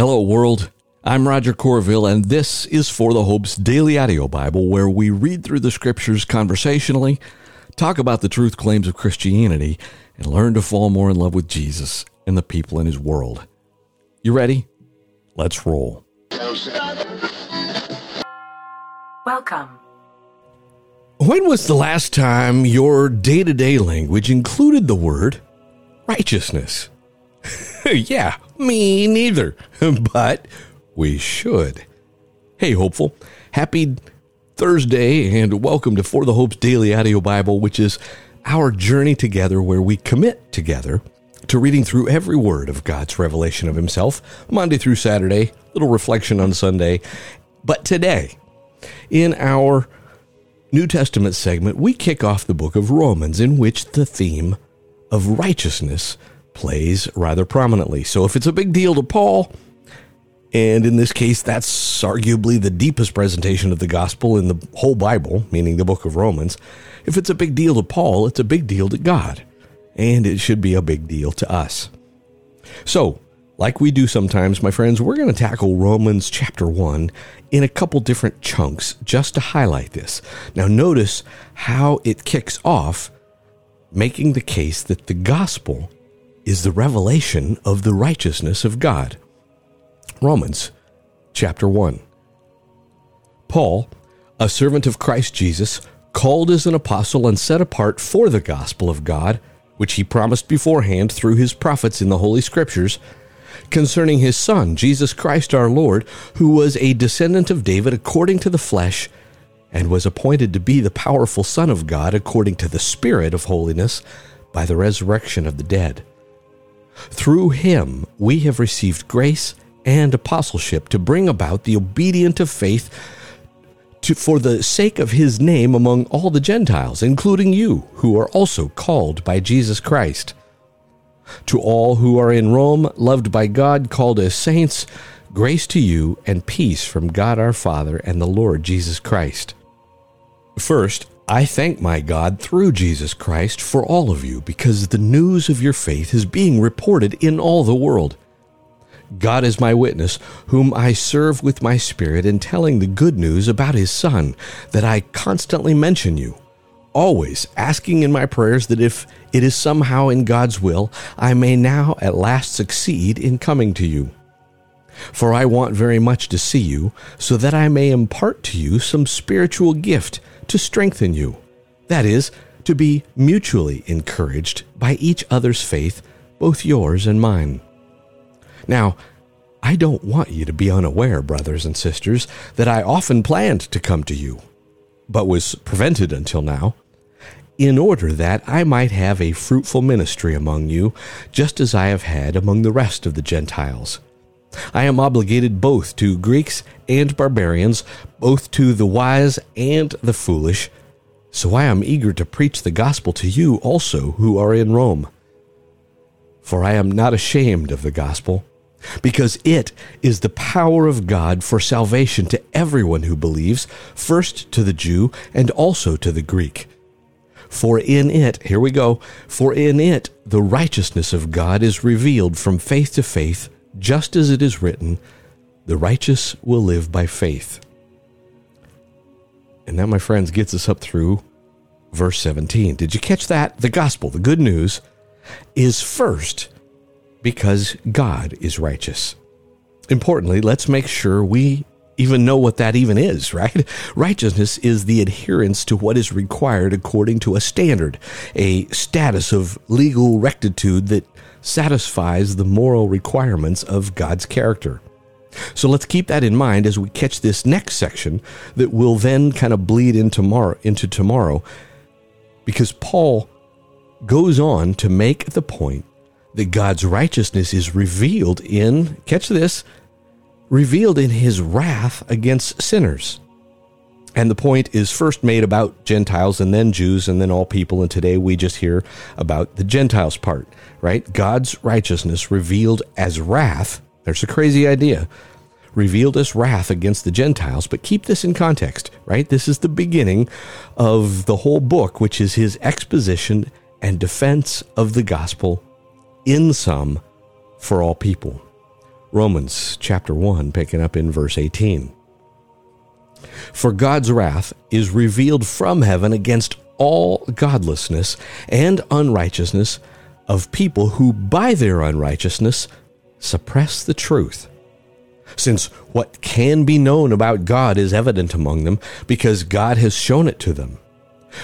Hello, world. I'm Roger Corville, and this is For the Hope's Daily Audio Bible, where we read through the Scriptures conversationally, talk about the truth claims of Christianity, and learn to fall more in love with Jesus and the people in His world. You ready? Let's roll. Welcome. When was the last time your day-to-day language included the word righteousness? Yeah, me neither, but we should. Hey, hopeful. Happy Thursday and welcome to For the Hope's Daily Audio Bible, which is our journey together where we commit together to reading through every word of God's revelation of Himself, Monday through Saturday, little reflection on Sunday. But today, in our New Testament segment, we kick off the book of Romans, in which the theme of righteousness plays rather prominently. So if it's a big deal to Paul, and in this case, that's arguably the deepest presentation of the gospel in the whole Bible, meaning the book of Romans, if it's a big deal to Paul, it's a big deal to God, and it should be a big deal to us. So, like we do sometimes, my friends, we're going to tackle Romans chapter 1 in a couple different chunks just to highlight this. Now, notice how it kicks off, making the case that the gospel is the revelation of the righteousness of God. Romans chapter 1. Paul, a servant of Christ Jesus, called as an apostle and set apart for the gospel of God, which He promised beforehand through His prophets in the Holy Scriptures, concerning His Son, Jesus Christ our Lord, who was a descendant of David according to the flesh, and was appointed to be the powerful Son of God according to the Spirit of holiness by the resurrection of the dead. Through Him we have received grace and apostleship to bring about the obedient of faith for the sake of His name among all the Gentiles, including you, who are also called by Jesus Christ. To all who are in Rome, loved by God, called as saints, grace to you and peace from God our Father and the Lord Jesus Christ. First, I thank my God through Jesus Christ for all of you, because the news of your faith is being reported in all the world. God is my witness, whom I serve with my spirit in telling the good news about His Son, that I constantly mention you, always asking in my prayers that if it is somehow in God's will, I may now at last succeed in coming to you. For I want very much to see you, so that I may impart to you some spiritual gift to strengthen you, that is, to be mutually encouraged by each other's faith, both yours and mine. Now, I don't want you to be unaware, brothers and sisters, that I often planned to come to you, but was prevented until now, in order that I might have a fruitful ministry among you, just as I have had among the rest of the Gentiles. I am obligated both to Greeks and barbarians, both to the wise and the foolish, so I am eager to preach the gospel to you also who are in Rome. For I am not ashamed of the gospel, because it is the power of God for salvation to everyone who believes, first to the Jew and also to the Greek. For in it, here we go, for in it the righteousness of God is revealed from faith to faith, just as it is written, the righteous will live by faith. And that, my friends, gets us up through verse 17. Did you catch that? The gospel, the good news, is first because God is righteous. Importantly, let's make sure we even know what that even is, right? Righteousness is the adherence to what is required according to a standard, a status of legal rectitude that satisfies the moral requirements of God's character. So let's keep that in mind as we catch this next section that will then kind of bleed into tomorrow, because Paul goes on to make the point that God's righteousness is revealed in, catch this, revealed in His wrath against sinners. And the point is first made about Gentiles and then Jews and then all people. And today we just hear about the Gentiles part, right? God's righteousness revealed as wrath. There's a crazy idea. Revealed as wrath against the Gentiles. But keep this in context, right? This is the beginning of the whole book, which is His exposition and defense of the gospel in sum for all people. Romans chapter 1, picking up in verse 18. For God's wrath is revealed from heaven against all godlessness and unrighteousness of people who by their unrighteousness suppress the truth, since what can be known about God is evident among them, because God has shown it to them.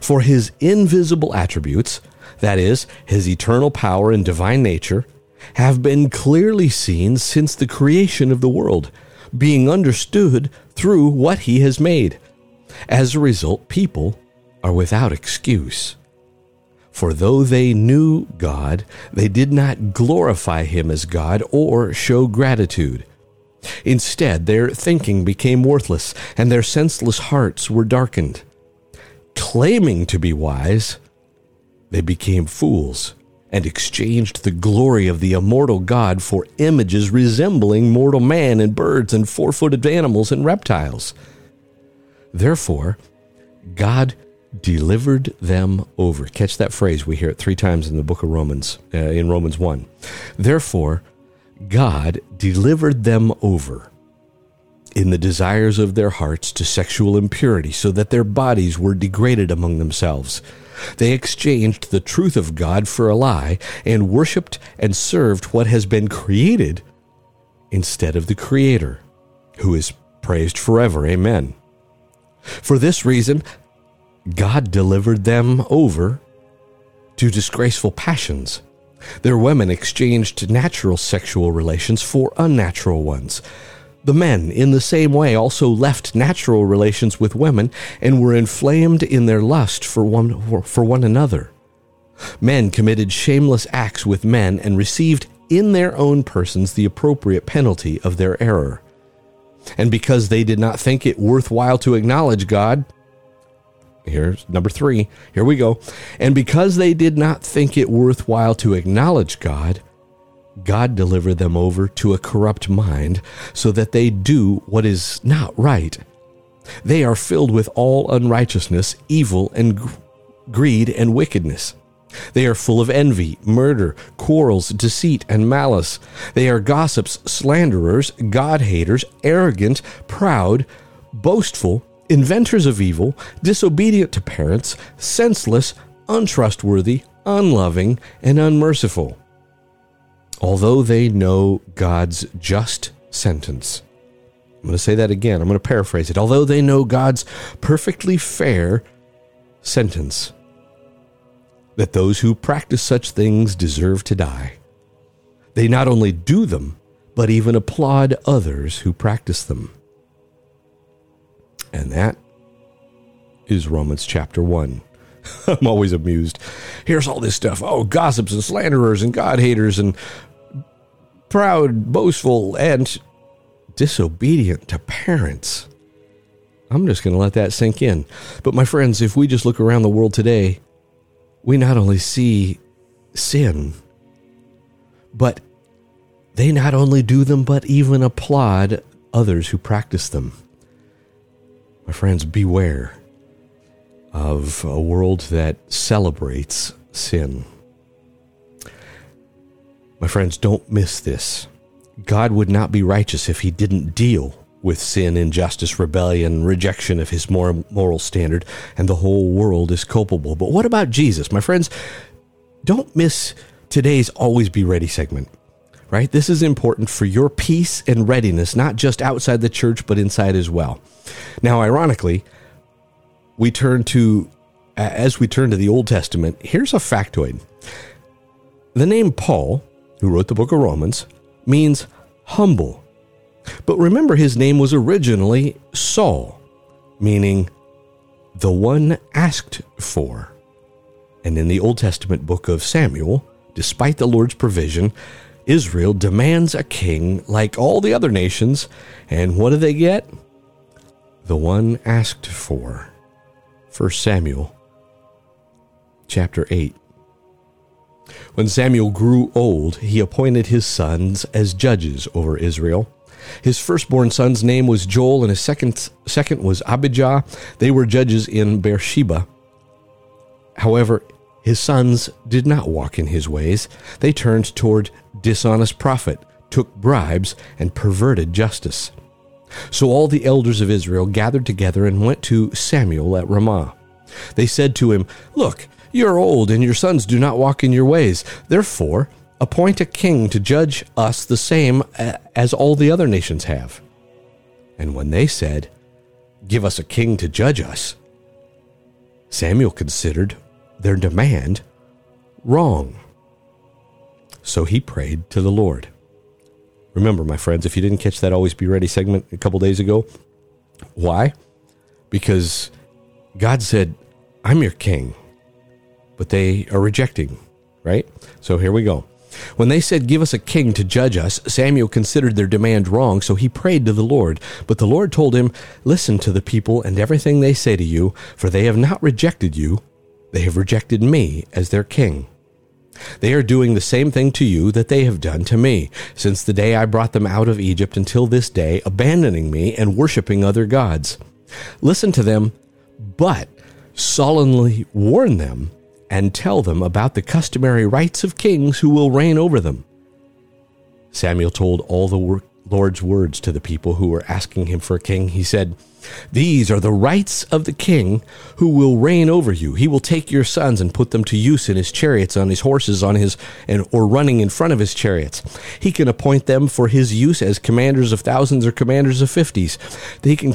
For his invisible attributes, that is, his eternal power and divine nature, have been clearly seen since the creation of the world, being understood through what he has made. As a result, people are without excuse. For though they knew God, they did not glorify him as God or show gratitude. Instead, their thinking became worthless, and their senseless hearts were darkened. Claiming to be wise, they became fools and exchanged the glory of the immortal God for images resembling mortal man and birds and four-footed animals and reptiles. Therefore, God delivered them over. Catch that phrase. We hear it three times in the book of Romans, in Romans 1. Therefore, God delivered them over in the desires of their hearts to sexual impurity, so that their bodies were degraded among themselves. They exchanged the truth of God for a lie and worshiped and served what has been created instead of the Creator, who is praised forever. Amen. For this reason, God delivered them over to disgraceful passions. Their women exchanged natural sexual relations for unnatural ones. The men, in the same way, also left natural relations with women and were inflamed in their lust for one another. Men committed shameless acts with men and received in their own persons the appropriate penalty of their error. And because they did not think it worthwhile to acknowledge God, here's number 3, here we go. And because they did not think it worthwhile to acknowledge God, God delivered them over to a corrupt mind, so that they do what is not right. They are filled with all unrighteousness, evil, and greed and wickedness. They are full of envy, murder, quarrels, deceit, and malice. They are gossips, slanderers, God-haters, arrogant, proud, boastful, inventors of evil, disobedient to parents, senseless, untrustworthy, unloving, and unmerciful. Although they know God's just sentence. I'm going to say that again. I'm going to paraphrase it. Although they know God's perfectly fair sentence, that those who practice such things deserve to die, they not only do them, but even applaud others who practice them. And that is Romans chapter 1. I'm always amused. Here's all this stuff. Oh, gossips and slanderers and God-haters and proud, boastful, and disobedient to parents. I'm just going to let that sink in. But my friends, if we just look around the world today, we not only see sin, but they not only do them, but even applaud others who practice them. My friends, beware of a world that celebrates sin. My friends, don't miss this. God would not be righteous if he didn't deal with sin, injustice, rebellion, rejection of his moral standard, and the whole world is culpable. But what about Jesus? My friends, don't miss today's Always Be Ready segment, right? This is important for your peace and readiness, not just outside the church, but inside as well. Now, ironically, as we turn to the Old Testament, here's a factoid. The name Paul, who wrote the book of Romans, means humble. But remember, his name was originally Saul, meaning the one asked for. And in the Old Testament book of Samuel, despite the Lord's provision, Israel demands a king like all the other nations. And what do they get? The one asked for. 1 Samuel chapter 8. When Samuel grew old, he appointed his sons as judges over Israel. His firstborn son's name was Joel, and his second was Abijah. They were judges in Beersheba. However, his sons did not walk in his ways. They turned toward dishonest profit, took bribes, and perverted justice. So all the elders of Israel gathered together and went to Samuel at Ramah. They said to him, "Look, you are old, and your sons do not walk in your ways. Therefore, appoint a king to judge us the same as all the other nations have." And when they said, "Give us a king to judge us," Samuel considered their demand wrong. So he prayed to the Lord. Remember, my friends, if you didn't catch that Always Be Ready segment a couple days ago, why? Because God said, "I'm your king," but they are rejecting, right? So here we go. When they said, "Give us a king to judge us," Samuel considered their demand wrong, so he prayed to the Lord. But the Lord told him, "Listen to the people and everything they say to you, for they have not rejected you, they have rejected me as their king. They are doing the same thing to you that they have done to me, since the day I brought them out of Egypt until this day, abandoning me and worshiping other gods. Listen to them, but solemnly warn them and tell them about the customary rights of kings who will reign over them." Samuel told all the Lord's words to the people who were asking him for a king. He said, "These are the rights of the king who will reign over you. He will take your sons and put them to use in his chariots, on his horses, or running in front of his chariots. He can appoint them for his use as commanders of thousands or commanders of fifties. They can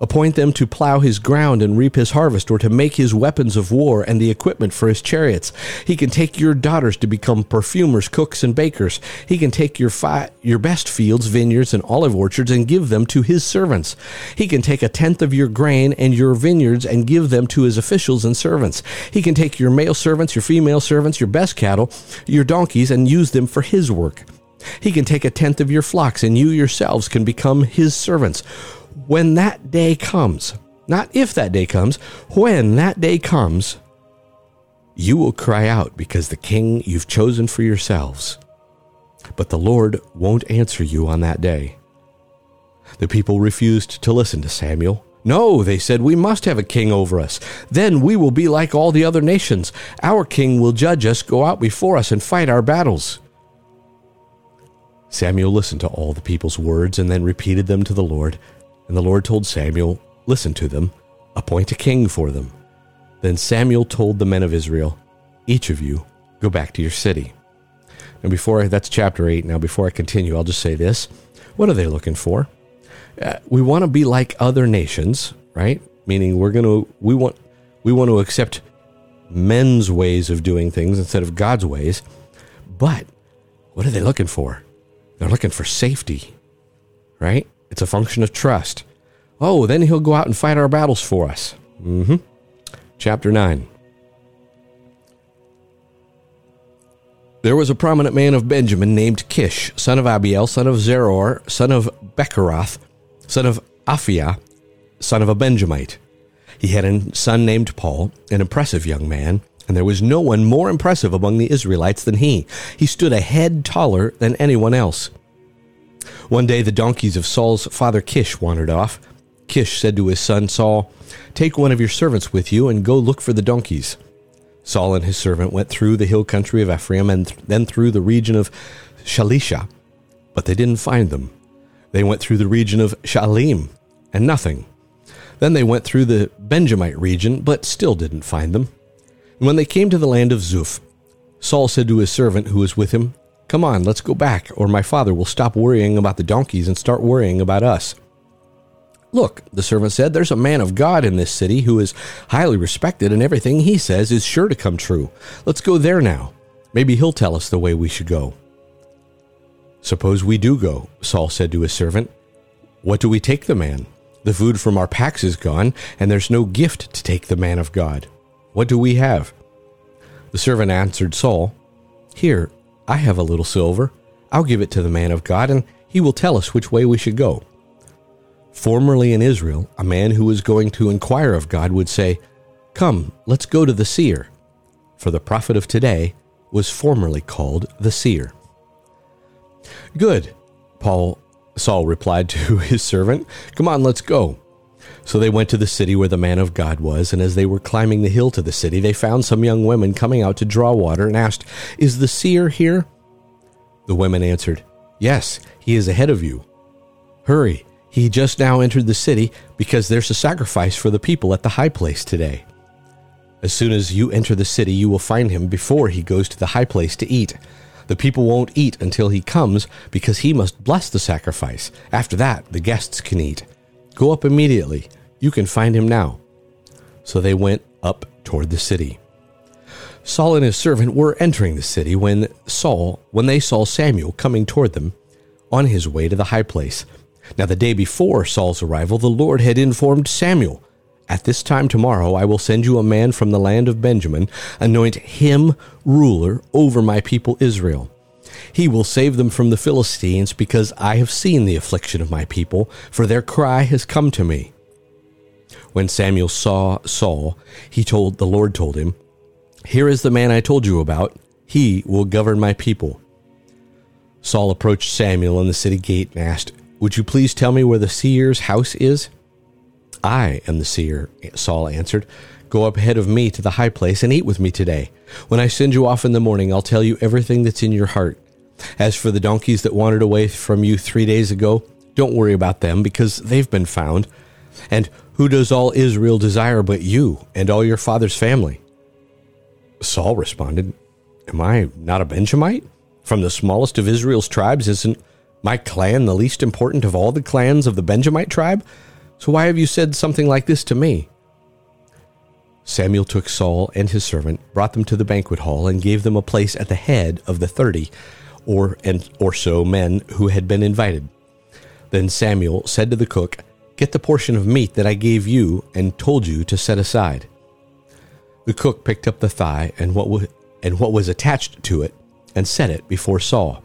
appoint them to plow his ground and reap his harvest, or to make his weapons of war and the equipment for his chariots. He can take your daughters to become perfumers, cooks, and bakers. He can take your best fields, vineyards, and olive orchards and give them to his servants. He can take a tenth of your grain and your vineyards and give them to his officials and servants. He can take your male servants, your female servants, your best cattle, your donkeys, and use them for his work. He can take a tenth of your flocks, and you yourselves can become his servants. When that day comes," not if that day comes, "when that day comes, you will cry out because the king you've chosen for yourselves. But the Lord won't answer you on that day." The people refused to listen to Samuel. "No," they said, "we must have a king over us. Then we will be like all the other nations. Our king will judge us, go out before us, and fight our battles." Samuel listened to all the people's words and then repeated them to the Lord. And the Lord told Samuel, "Listen to them, appoint a king for them." Then Samuel told the men of Israel, "Each of you, go back to your city." And that's chapter 8. Now, before I continue, I'll just say this. What are they looking for? We want to be like other nations, right? Meaning we want to accept men's ways of doing things instead of God's ways. But what are they looking for? They're looking for safety, right? It's a function of trust. "Oh, then he'll go out and fight our battles for us." Mm-hmm. Chapter 9. "There was a prominent man of Benjamin named Kish, son of Abiel, son of Zeror, son of Becheroth, son of Aphiah, son of a Benjamite. He had a son named Paul, an impressive young man, and there was no one more impressive among the Israelites than he. He stood a head taller than anyone else. One day the donkeys of Saul's father Kish wandered off. Kish said to his son Saul, 'Take one of your servants with you and go look for the donkeys.' Saul and his servant went through the hill country of Ephraim and then through the region of Shalisha, but they didn't find them. They went through the region of Shalim and nothing. Then they went through the Benjamite region, but still didn't find them. And when they came to the land of Zuf, Saul said to his servant who was with him, 'Come on, let's go back, or my father will stop worrying about the donkeys and start worrying about us.' 'Look,' the servant said, 'there's a man of God in this city who is highly respected, and everything he says is sure to come true. Let's go there now. Maybe he'll tell us the way we should go.' 'Suppose we do go,' Saul said to his servant. 'What do we take the man? The food from our packs is gone, and there's no gift to take the man of God. What do we have?' The servant answered Saul, 'Here, I have a little silver. I'll give it to the man of God, and he will tell us which way we should go.' Formerly in Israel, a man who was going to inquire of God would say, 'Come, let's go to the seer,' for the prophet of today was formerly called the seer." "Good," Saul replied to his servant. "Come on, let's go." So they went to the city where the man of God was, and as they were climbing the hill to the city, they found some young women coming out to draw water and asked, "Is the seer here?" The women answered, Yes, he is ahead of you. Hurry, he just now entered the city because there's a sacrifice for the people at the high place today. As soon as you enter the city, you will find him before he goes to the high place to eat. The people won't eat until he comes because he must bless the sacrifice. After that, the guests can eat. Go up immediately. You can find him now. So they went up toward the city. Saul and his servant were entering the city when they saw Samuel coming toward them on his way to the high place. Now the day before Saul's arrival, the Lord had informed Samuel, "At this time tomorrow I will send you a man from the land of Benjamin. Anoint him ruler over my people Israel. He will save them from the Philistines, because I have seen the affliction of my people, for their cry has come to me." When Samuel saw Saul, the Lord told him, "Here is the man I told you about. He will govern my people." Saul approached Samuel in the city gate and asked, "Would you please tell me where the seer's house is?" "I am the seer," Saul answered. "Go up ahead of me to the high place and eat with me today. When I send you off in the morning, I'll tell you everything that's in your heart. As for the donkeys that wandered away from you 3 days ago, don't worry about them, because they've been found. And who does all Israel desire but you and all your father's family?" Saul responded, "Am I not a Benjamite? From the smallest of Israel's tribes, isn't my clan the least important of all the clans of the Benjamite tribe? So why have you said something like this to me?" Samuel took Saul and his servant, brought them to the banquet hall, and gave them a place at the head of the 30 or so men who had been invited. Then Samuel said to the cook, "Get the portion of meat that I gave you and told you to set aside." The cook picked up the thigh and what was attached to it and set it before Saul.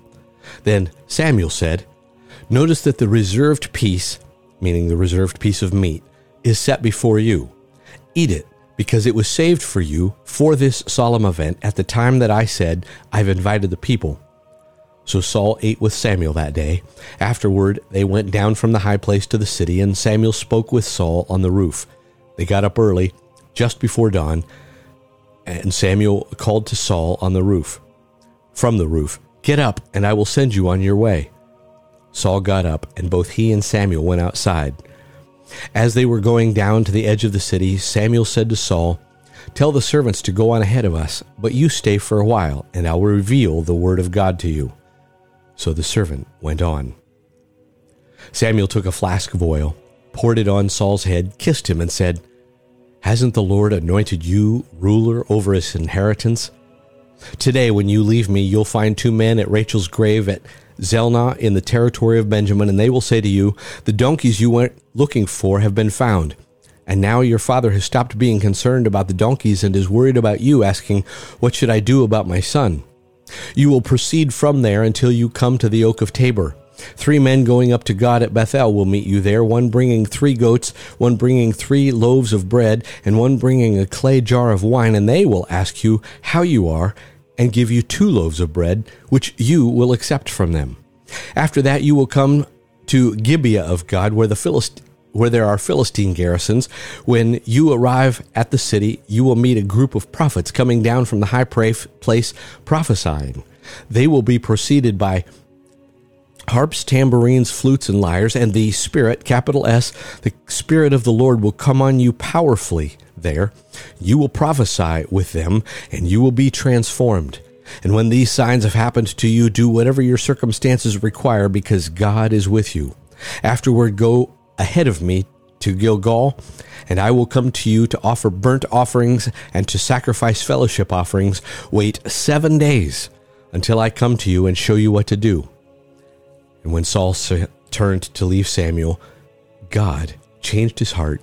Then Samuel said, "Notice that the reserved piece," meaning the reserved piece of meat, "is set before you. Eat it, because it was saved for you for this solemn event at the time that I said, 'I've invited the people.'" So Saul ate with Samuel that day. Afterward, they went down from the high place to the city, and Samuel spoke with Saul on the roof. They got up early, just before dawn, and Samuel called to Saul from the roof, "Get up, and I will send you on your way." Saul got up, and both he and Samuel went outside. As they were going down to the edge of the city, Samuel said to Saul, "Tell the servants to go on ahead of us, but you stay for a while, and I'll reveal the word of God to you." So the servant went on. Samuel took a flask of oil, poured it on Saul's head, kissed him, and said, "Hasn't the Lord anointed you ruler over his inheritance? Today, when you leave me, you'll find two men at Rachel's grave at Zelna in the territory of Benjamin, and they will say to you, 'The donkeys you went looking for have been found.' And now your father has stopped being concerned about the donkeys and is worried about you, asking, 'What should I do about my son?' You will proceed from there until you come to the Oak of Tabor. 3 men going up to God at Bethel will meet you there, one bringing 3 goats, one bringing 3 loaves of bread, and one bringing a clay jar of wine, and they will ask you how you are and give you 2 loaves of bread, which you will accept from them. After that you will come to Gibeah of God, where there are Philistine garrisons. When you arrive at the city, you will meet a group of prophets coming down from the high place prophesying. They will be preceded by harps, tambourines, flutes, and lyres, and the Spirit, capital S, the Spirit of the Lord will come on you powerfully there. You will prophesy with them, and you will be transformed. And when these signs have happened to you, do whatever your circumstances require, because God is with you. Afterward, go ahead of me to Gilgal, and I will come to you to offer burnt offerings and to sacrifice fellowship offerings. Wait 7 days until I come to you and show you what to do." And when Saul turned to leave Samuel, God changed his heart,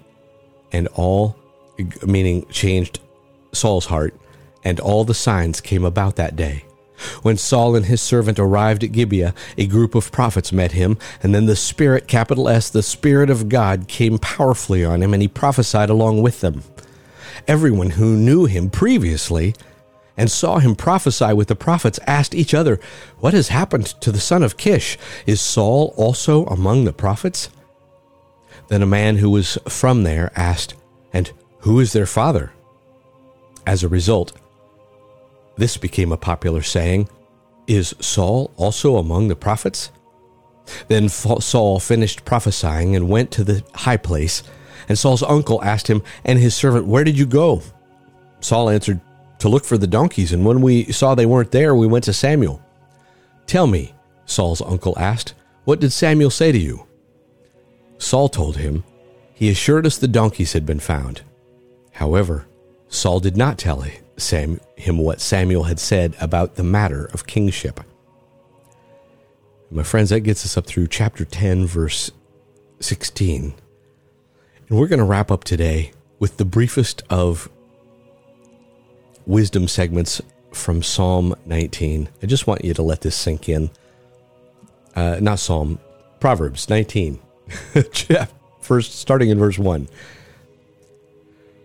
changed Saul's heart, and all the signs came about that day. When Saul and his servant arrived at Gibeah, a group of prophets met him, and then the Spirit, capital S, the Spirit of God came powerfully on him, and he prophesied along with them. Everyone who knew him previously and saw him prophesy with the prophets asked each other, "What has happened to the son of Kish? Is Saul also among the prophets?" Then a man who was from there asked, "And who is their father?" As a result, this became a popular saying, "Is Saul also among the prophets?" Then Saul finished prophesying and went to the high place. And Saul's uncle asked him and his servant, "Where did you go?" Saul answered, "To look for the donkeys, and when we saw they weren't there, we went to Samuel." "Tell me," Saul's uncle asked, "what did Samuel say to you?" Saul told him, "He assured us the donkeys had been found." However, Saul did not tell him what Samuel had said about the matter of kingship. My friends, that gets us up through chapter 10, verse 16. And we're going to wrap up today with the briefest of wisdom segments from Psalm 19. I just want you to let this sink in. Proverbs 19. First, starting in verse 1.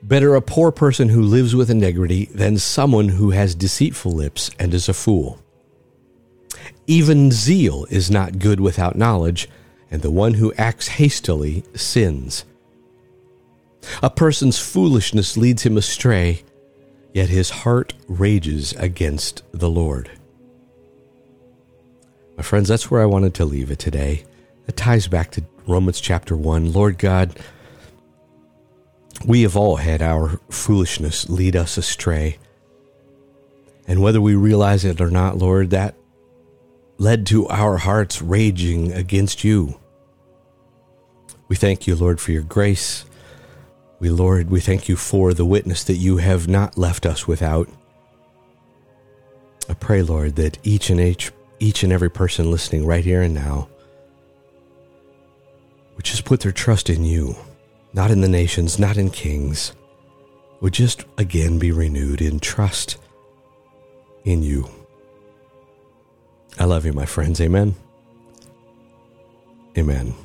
"Better a poor person who lives with integrity than someone who has deceitful lips and is a fool. Even zeal is not good without knowledge, and the one who acts hastily sins. A person's foolishness leads him astray, yet his heart rages against the Lord." My friends, that's where I wanted to leave it today. It ties back to Romans chapter 1. Lord God, we have all had our foolishness lead us astray. And whether we realize it or not, Lord, that led to our hearts raging against you. We thank you, Lord, for your grace. Lord, we thank you for the witness that you have not left us without. I pray, Lord, that each and every person listening right here and now would just put their trust in you, not in the nations, not in kings, would just again be renewed in trust in you. I love you, my friends. Amen. Amen.